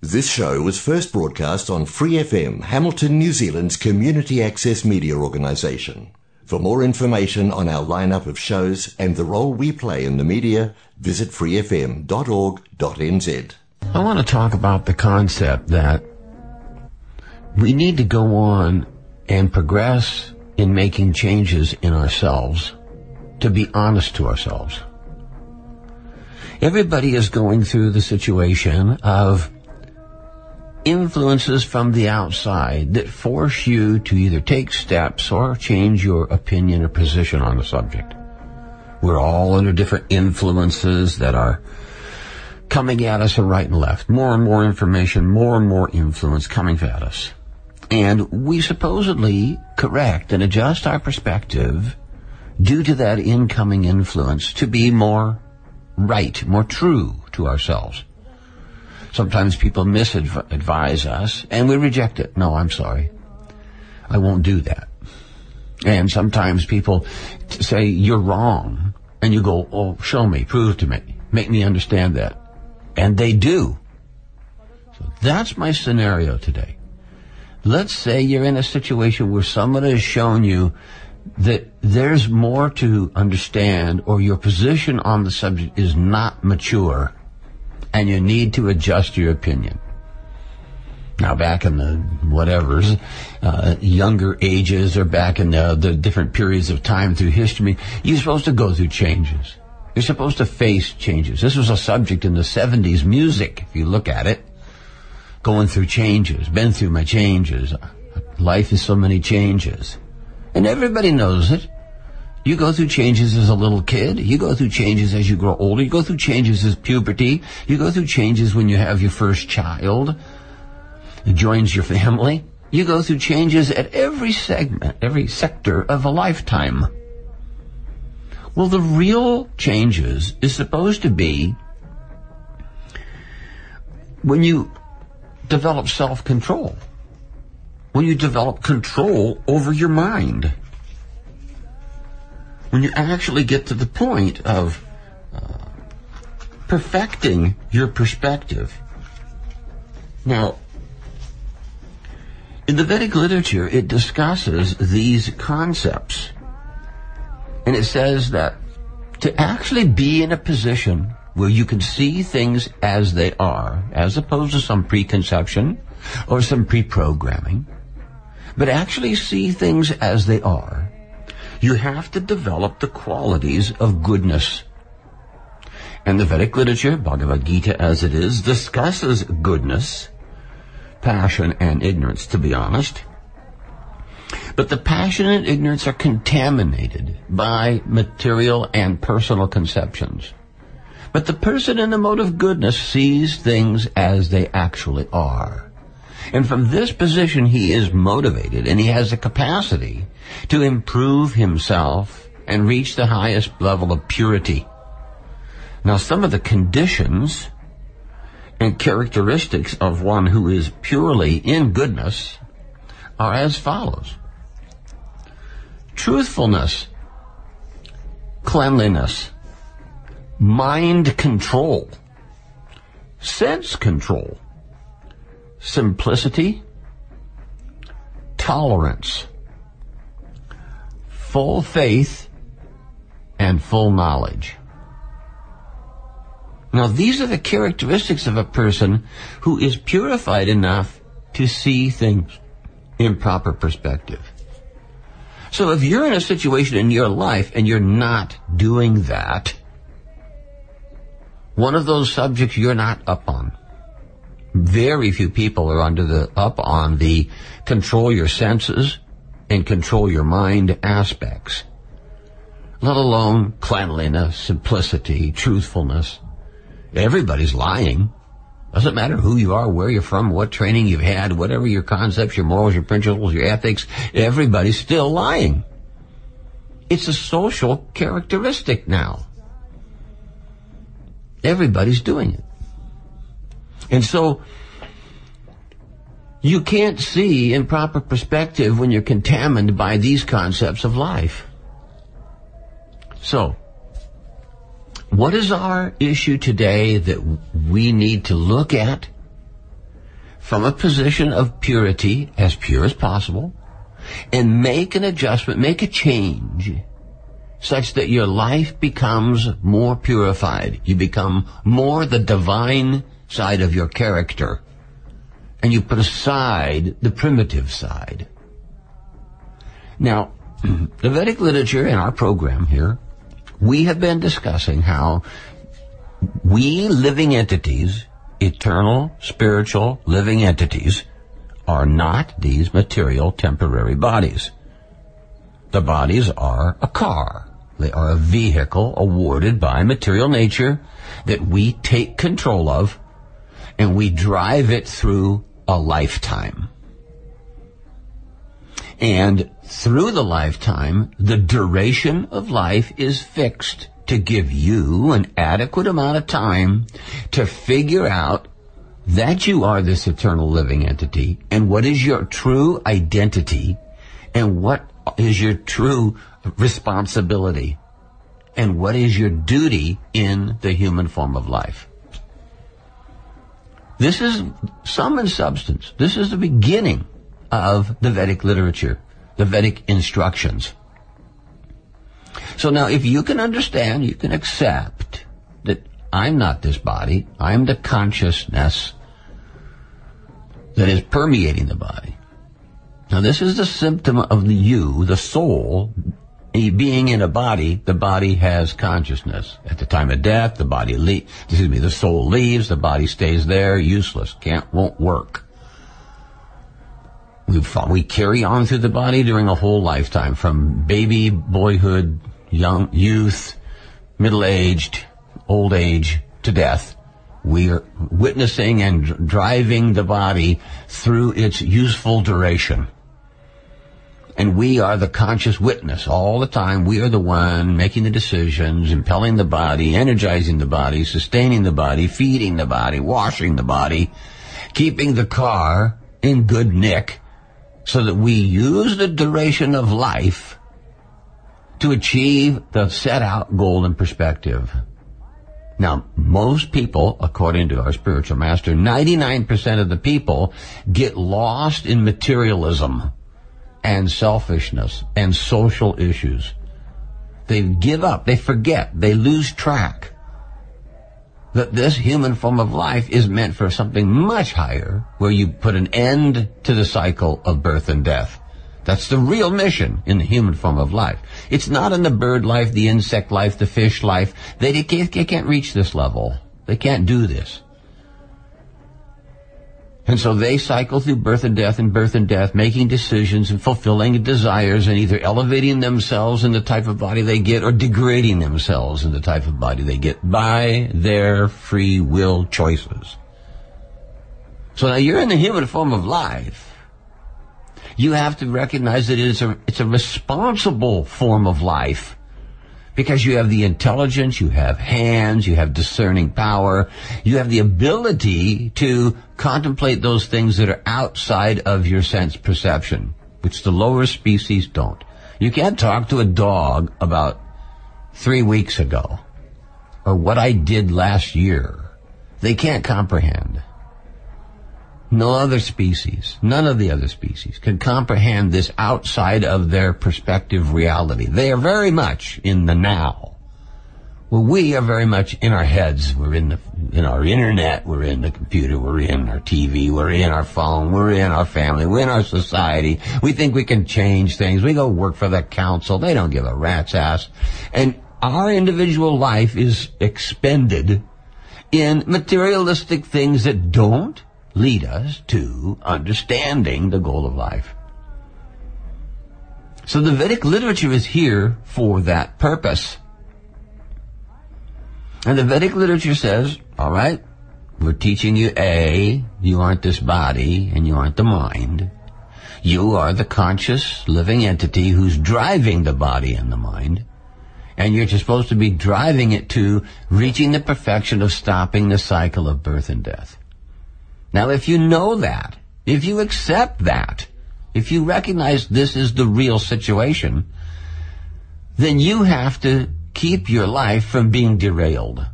This show was first broadcast on Free FM, Hamilton, New Zealand's community access media organisation. For more information on our lineup of shows and the role we play in the media, visit freefm.org.nz. I want to talk about the concept that we need to go on and progress in making changes in ourselves, to be honest to ourselves. Everybody is going through the situation of influences from the outside that force you to either take steps or change your opinion or position on the subject. We're all under different influences that are coming at us from right and left. More and more information, more and more influence coming at us. And we supposedly correct and adjust our perspective due to that incoming influence to be more right, more true to ourselves. Sometimes people misadvise us, and we reject it. No, I'm sorry. I won't do that. And sometimes people say, you're wrong. And you go, oh, show me, prove to me, make me understand that. And they do. So that's my scenario today. Let's say you're in a situation where someone has shown you that there's more to understand, or your position on the subject is not mature, and you need to adjust your opinion. Now, back in the whatevers, younger ages, or back in the different periods of time through history, you're supposed to go through changes. You're supposed to face changes. This was a subject in the 70s music, if you look at it. Going through changes, been through my changes. Life is so many changes. And everybody knows it. You go through changes as a little kid. You go through changes as you grow older. You go through changes as puberty. You go through changes when you have your first child who joins your family. You go through changes at every segment, every sector of a lifetime. Well, the real changes is supposed to be when you develop self-control, when you develop control over your mind. When you actually get to the point of perfecting your perspective. Now, in the Vedic literature, it discusses these concepts. And it says that to actually be in a position where you can see things as they are, as opposed to some preconception or some pre-programming, but actually see things as they are, you have to develop the qualities of goodness. And the Vedic literature, Bhagavad Gita as it is, discusses goodness, passion, and ignorance, to be honest. But the passion and ignorance are contaminated by material and personal conceptions. But the person in the mode of goodness sees things as they actually are. And from this position, he is motivated, and he has the capacity to improve himself and reach the highest level of purity. Now, some of the conditions and characteristics of one who is purely in goodness are as follows. Truthfulness, cleanliness, mind control, sense control, simplicity, tolerance, full faith, and full knowledge. Now, these are the characteristics of a person who is purified enough to see things in proper perspective. So if you're in a situation in your life and you're not doing that, one of those subjects you're not up on. Very few people are up on the control your senses and control your mind aspects, let alone cleanliness, simplicity, truthfulness. Everybody's lying. Doesn't matter who you are, where you're from, what training you've had, whatever your concepts, your morals, your principles, your ethics, everybody's still lying. It's a social characteristic now. Everybody's doing it. And so you can't see in proper perspective when you're contaminated by these concepts of life. So what is our issue today that we need to look at from a position of purity, as pure as possible, and make an adjustment, make a change, such that your life becomes more purified. You become more the divine side of your character, and you put aside the primitive side. Now, the Vedic literature in our program here, we have been discussing how we living entities, eternal, spiritual living entities, are not these material temporary bodies. The bodies are a car. They are a vehicle awarded by material nature that we take control of, and we drive it through a lifetime. And through the lifetime, the duration of life is fixed to give you an adequate amount of time to figure out that you are this eternal living entity, and what is your true identity, and what is your true responsibility, and what is your duty in the human form of life. This is sum and substance. This is the beginning of the Vedic literature, the Vedic instructions. So now, if you can understand, you can accept that I'm not this body, I'm the consciousness that is permeating the body. Now, this is the symptom of the you, the soul, being in a body. The body has consciousness. At the time of death, the body the soul leaves, the body stays there, useless, won't work. We carry on through the body during a whole lifetime, from baby, boyhood, young youth, middle-aged, old age, to death. We are witnessing and driving the body through its useful duration. And we are the conscious witness all the time. We are the one making the decisions, impelling the body, energizing the body, sustaining the body, feeding the body, washing the body, keeping the car in good nick, so that we use the duration of life to achieve the set out goal and perspective. Now, most people, according to our spiritual master, 99% of the people get lost in materialism and selfishness and social issues. They give up, they forget, they lose track that this human form of life is meant for something much higher, where you put an end to the cycle of birth and death. That's the real mission in the human form of life. It's not in the bird life, the insect life, the fish life. They can't reach this level. They can't do this. And so they cycle through birth and death, making decisions and fulfilling desires, and either elevating themselves in the type of body they get, or degrading themselves in the type of body they get, by their free will choices. So now you're in the human form of life. You have to recognize that it's a responsible form of life, because you have the intelligence, you have hands, you have discerning power, you have the ability to contemplate those things that are outside of your sense perception, which the lower species don't. You can't talk to a dog about 3 weeks ago, or what I did last year. They can't comprehend. No other species, none of the other species, can comprehend this outside of their perspective reality. They are very much in the now. Well, we are very much in our heads. We're in our internet, we're in the computer, we're in our TV, we're in our phone, we're in our family, we're in our society. We think we can change things. We go work for the council. They don't give a rat's ass. And our individual life is expended in materialistic things that don't lead us to understanding the goal of life. So the Vedic literature is here for that purpose. And the Vedic literature says, all right, we're teaching you, A, you aren't this body and you aren't the mind. You are the conscious living entity who's driving the body and the mind. And you're just supposed to be driving it to reaching the perfection of stopping the cycle of birth and death. Now, if you know that, if you accept that, if you recognize this is the real situation, then you have to keep your life from being derailed.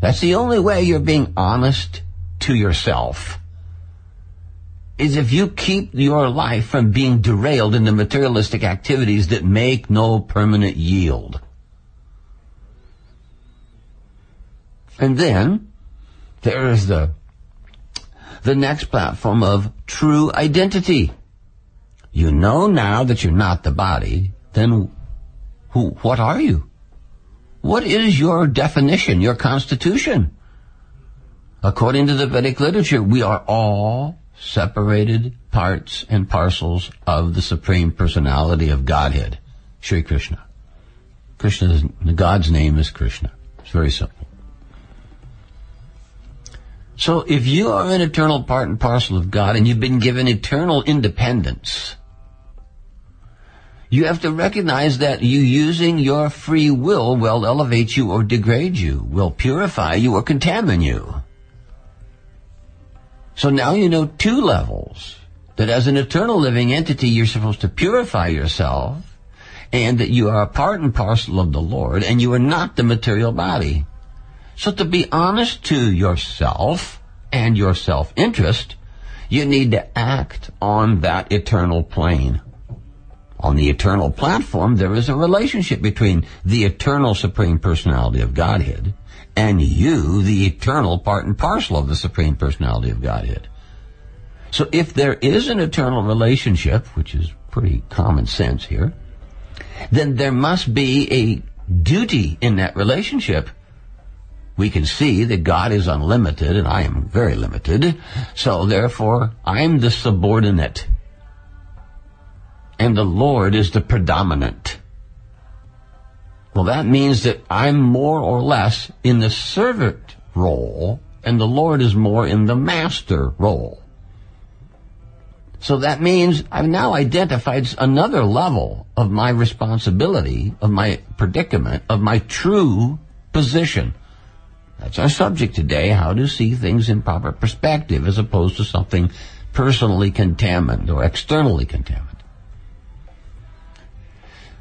That's the only way you're being honest to yourself. is if you keep your life from being derailed into materialistic activities that make no permanent yield. And then there is the next platform of true identity. You know now that you're not the body, then what are you? What is your definition, your constitution? According to the Vedic literature, we are all separated parts and parcels of the Supreme Personality of Godhead, Sri Krishna. God's name is Krishna. It's very simple. So if you are an eternal part and parcel of God and you've been given eternal independence, you have to recognize that you using your free will elevate you or degrade you, will purify you or contaminate you. So now you know two levels, that as an eternal living entity, you're supposed to purify yourself, and that you are a part and parcel of the Lord, and you are not the material body. So to be honest to yourself and your self-interest, you need to act on that eternal plane. On the eternal platform, there is a relationship between the eternal Supreme Personality of Godhead and you, the eternal part and parcel of the Supreme Personality of Godhead. So if there is an eternal relationship, which is pretty common sense here, then there must be a duty in that relationship. We can see that God is unlimited and I am very limited, so therefore I'm the subordinate. And the Lord is the predominant. Well, that means that I'm more or less in the servant role, and the Lord is more in the master role. So that means I've now identified another level of my responsibility, of my predicament, of my true position. That's our subject today, how to see things in proper perspective as opposed to something personally contaminated or externally contaminated.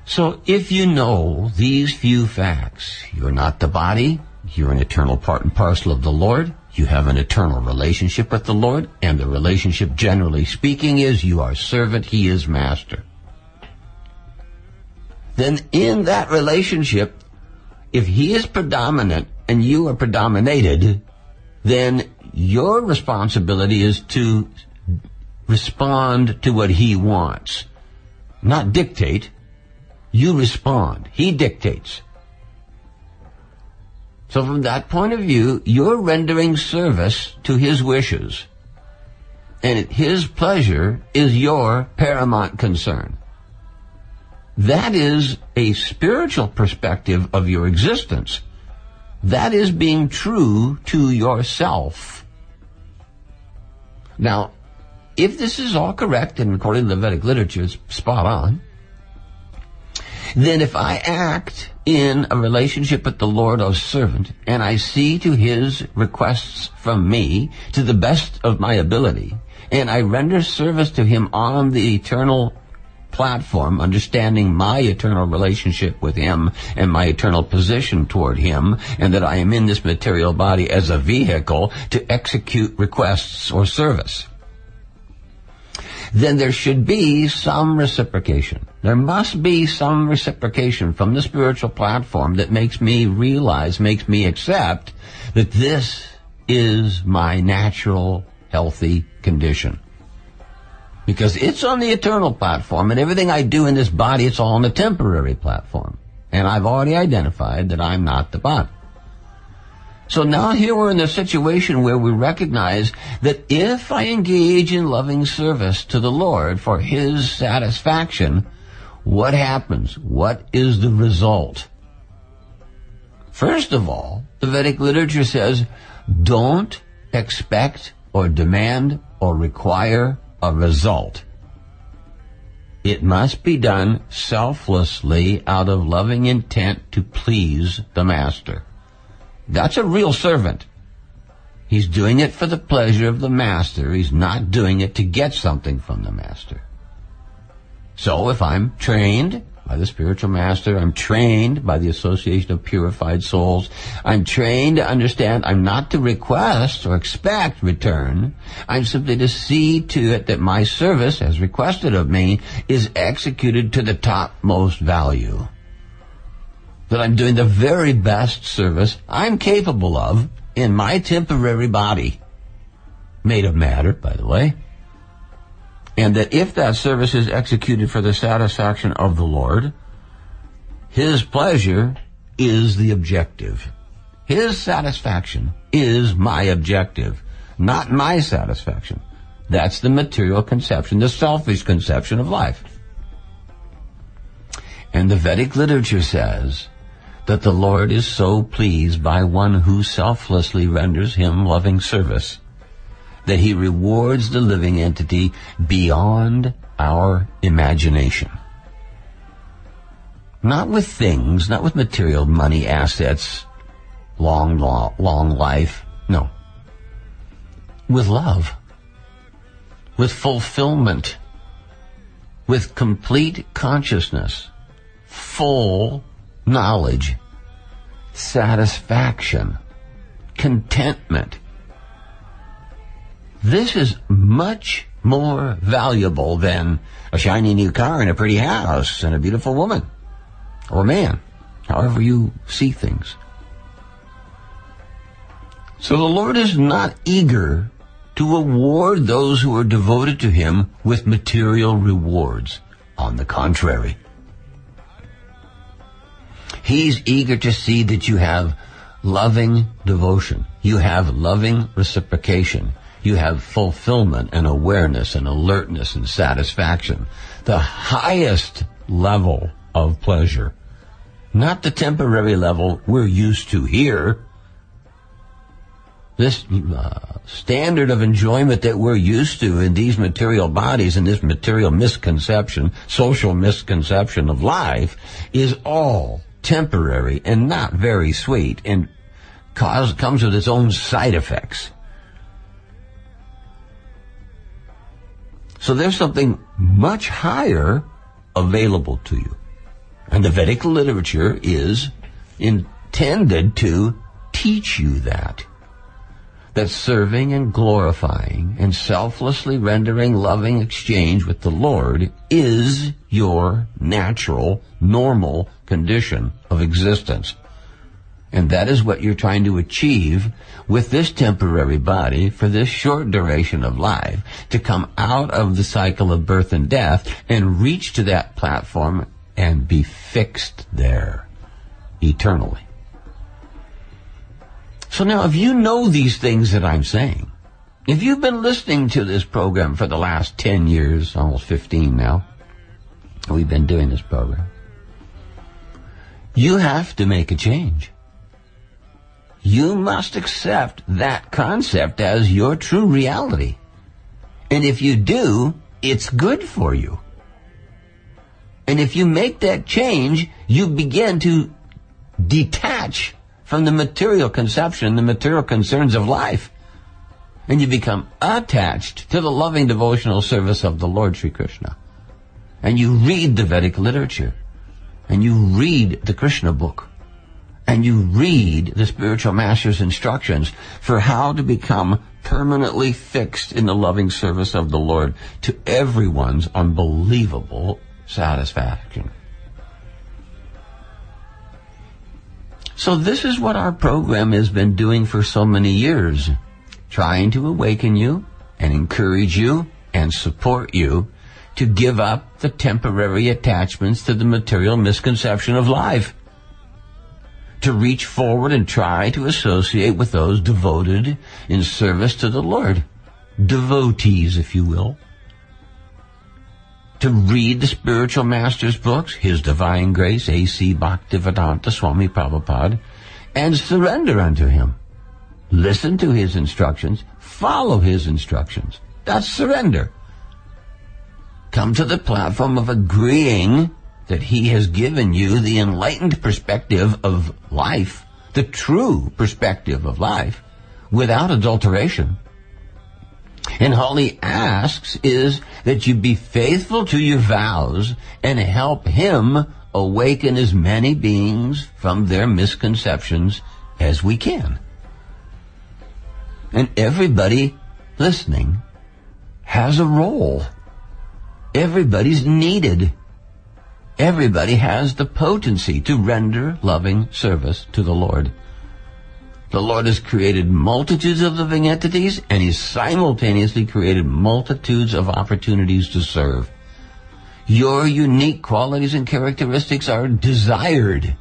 So if you know these few facts, you're not the body, you're an eternal part and parcel of the Lord, you have an eternal relationship with the Lord, and the relationship, generally speaking, is you are servant, he is master. Then in that relationship, if he is predominant and you are predominated, then your responsibility is to respond to what he wants, not dictate. You respond. He dictates. So from that point of view, you're rendering service to his wishes. And his pleasure is your paramount concern. That is a spiritual perspective of your existence. That is being true to yourself. Now, if this is all correct, and according to the Vedic literature, it's spot on, then if I act in a relationship with the Lord as servant, and I see to his requests from me to the best of my ability, and I render service to him on the eternal platform, understanding my eternal relationship with him and my eternal position toward him, and that I am in this material body as a vehicle to execute requests or service, then there should be some reciprocation. There must be some reciprocation from the spiritual platform that makes me realize, makes me accept that this is my natural, healthy condition. Because it's on the eternal platform, and everything I do in this body, it's all on the temporary platform. And I've already identified that I'm not the body. So now here we're in a situation where we recognize that if I engage in loving service to the Lord for his satisfaction, what happens? What is the result? First of all, the Vedic literature says, don't expect or demand or require a result. It must be done selflessly out of loving intent to please the master. That's a real servant. He's doing it for the pleasure of the master. He's not doing it to get something from the master. So if I'm trained, by the spiritual master. I'm trained by the Association of Purified Souls. I'm trained to understand I'm not to request or expect return. I'm simply to see to it that my service, as requested of me, is executed to the topmost value. That I'm doing the very best service I'm capable of in my temporary body, made of matter, by the way. And that if that service is executed for the satisfaction of the Lord, His pleasure is the objective. His satisfaction is my objective, not my satisfaction. That's the material conception, the selfish conception of life. And the Vedic literature says that the Lord is so pleased by one who selflessly renders Him loving service that He rewards the living entity beyond our imagination. Not with things, not with material, money, assets, long life, no. With love, with fulfillment, with complete consciousness, full knowledge, satisfaction, contentment. This is much more valuable than a shiny new car and a pretty house and a beautiful woman or man, however you see things. So the Lord is not eager to award those who are devoted to Him with material rewards. On the contrary, He's eager to see that you have loving devotion. You have loving reciprocation. You have fulfillment and awareness and alertness and satisfaction. The highest level of pleasure. Not the temporary level we're used to here. This standard of enjoyment that we're used to in these material bodies and this material misconception, social misconception of life is all temporary and not very sweet and comes with its own side effects. So there's something much higher available to you. And the Vedic literature is intended to teach you that. That serving and glorifying and selflessly rendering loving exchange with the Lord is your natural, normal condition of existence. And that is what you're trying to achieve with this temporary body for this short duration of life, to come out of the cycle of birth and death and reach to that platform and be fixed there eternally. So now, if you know these things that I'm saying, if you've been listening to this program for the last 10 years, almost 15 now, we've been doing this program, you have to make a change. You must accept that concept as your true reality. And if you do, it's good for you. And if you make that change, you begin to detach from the material conception, the material concerns of life. And you become attached to the loving devotional service of the Lord Sri Krishna. And you read the Vedic literature. And you read the Krishna book. And you read the spiritual master's instructions for how to become permanently fixed in the loving service of the Lord to everyone's unbelievable satisfaction. So this is what our program has been doing for so many years, trying to awaken you and encourage you and support you to give up the temporary attachments to the material misconception of life, to reach forward and try to associate with those devoted in service to the Lord, devotees, if you will, to read the spiritual master's books, His Divine Grace, A.C. Bhaktivedanta Swami Prabhupada, and surrender unto Him. Listen to His instructions, follow His instructions. That's surrender. Come to the platform of agreeing that He has given you the enlightened perspective of life, the true perspective of life, without adulteration. And all He asks is that you be faithful to your vows and help Him awaken as many beings from their misconceptions as we can. And everybody listening has a role. Everybody's needed. Everybody has the potency to render loving service to the Lord. The Lord has created multitudes of living entities, and He's simultaneously created multitudes of opportunities to serve. Your unique qualities and characteristics are desired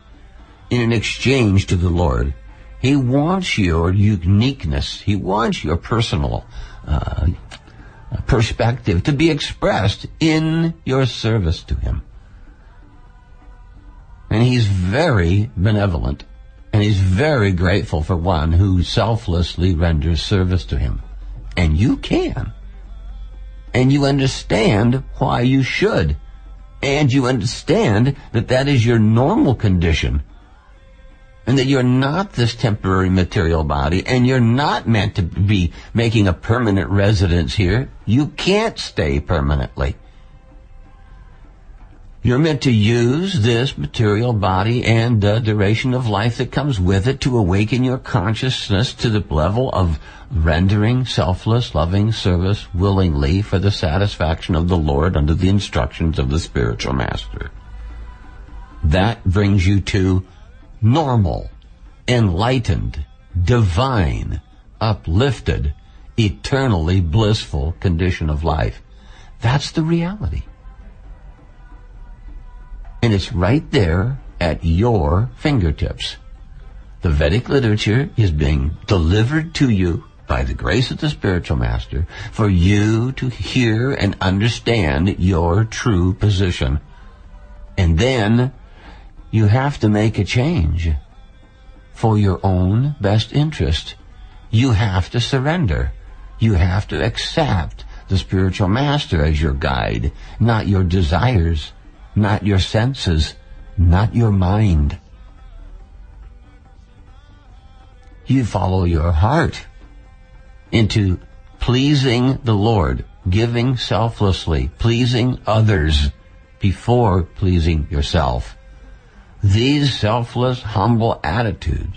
in an exchange to the Lord. He wants your uniqueness. He wants your personal perspective to be expressed in your service to Him. And He's very benevolent, and He's very grateful for one who selflessly renders service to Him. And you can. And you understand why you should. And you understand that that is your normal condition. And that you're not this temporary material body, and you're not meant to be making a permanent residence here. You can't stay permanently. You're meant to use this material body and the duration of life that comes with it to awaken your consciousness to the level of rendering selfless, loving service willingly for the satisfaction of the Lord under the instructions of the spiritual master. That brings you to normal, enlightened, divine, uplifted, eternally blissful condition of life. That's the reality. And it's right there at your fingertips. The Vedic literature is being delivered to you by the grace of the spiritual master for you to hear and understand your true position. And then you have to make a change for your own best interest. You have to surrender. You have to accept the spiritual master as your guide, not your desires, not your senses, not your mind. You follow your heart into pleasing the Lord, giving selflessly, pleasing others before pleasing yourself. These selfless, humble attitudes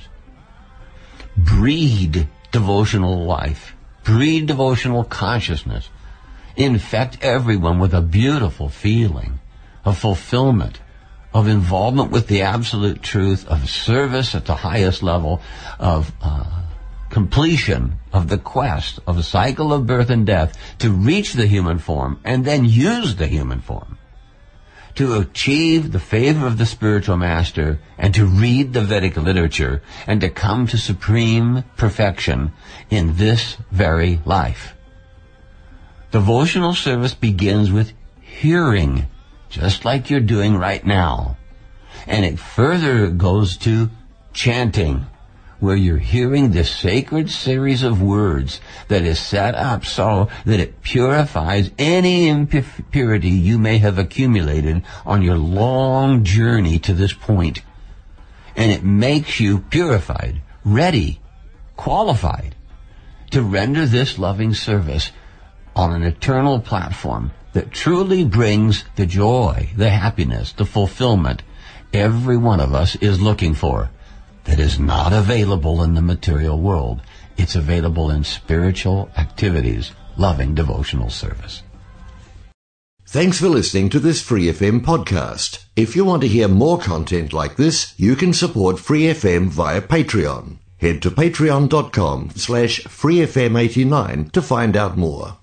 breed devotional life, breed devotional consciousness, infect everyone with a beautiful feeling of fulfillment, of involvement with the absolute truth, of service at the highest level, of completion of the quest of a cycle of birth and death to reach the human form and then use the human form to achieve the favor of the spiritual master and to read the Vedic literature and to come to supreme perfection in this very life. Devotional service begins with hearing, just like you're doing right now. And it further goes to chanting, where you're hearing this sacred series of words that is set up so that it purifies any impurity you may have accumulated on your long journey to this point. And it makes you purified, ready, qualified to render this loving service on an eternal platform that truly brings the joy, the happiness, the fulfillment every one of us is looking for, that is not available in the material world. It's available in spiritual activities, loving devotional service. Thanks for listening to this Free FM podcast. If you want to hear more content like this, you can support Free FM via Patreon. Head to patreon.com/freefm89 to find out more.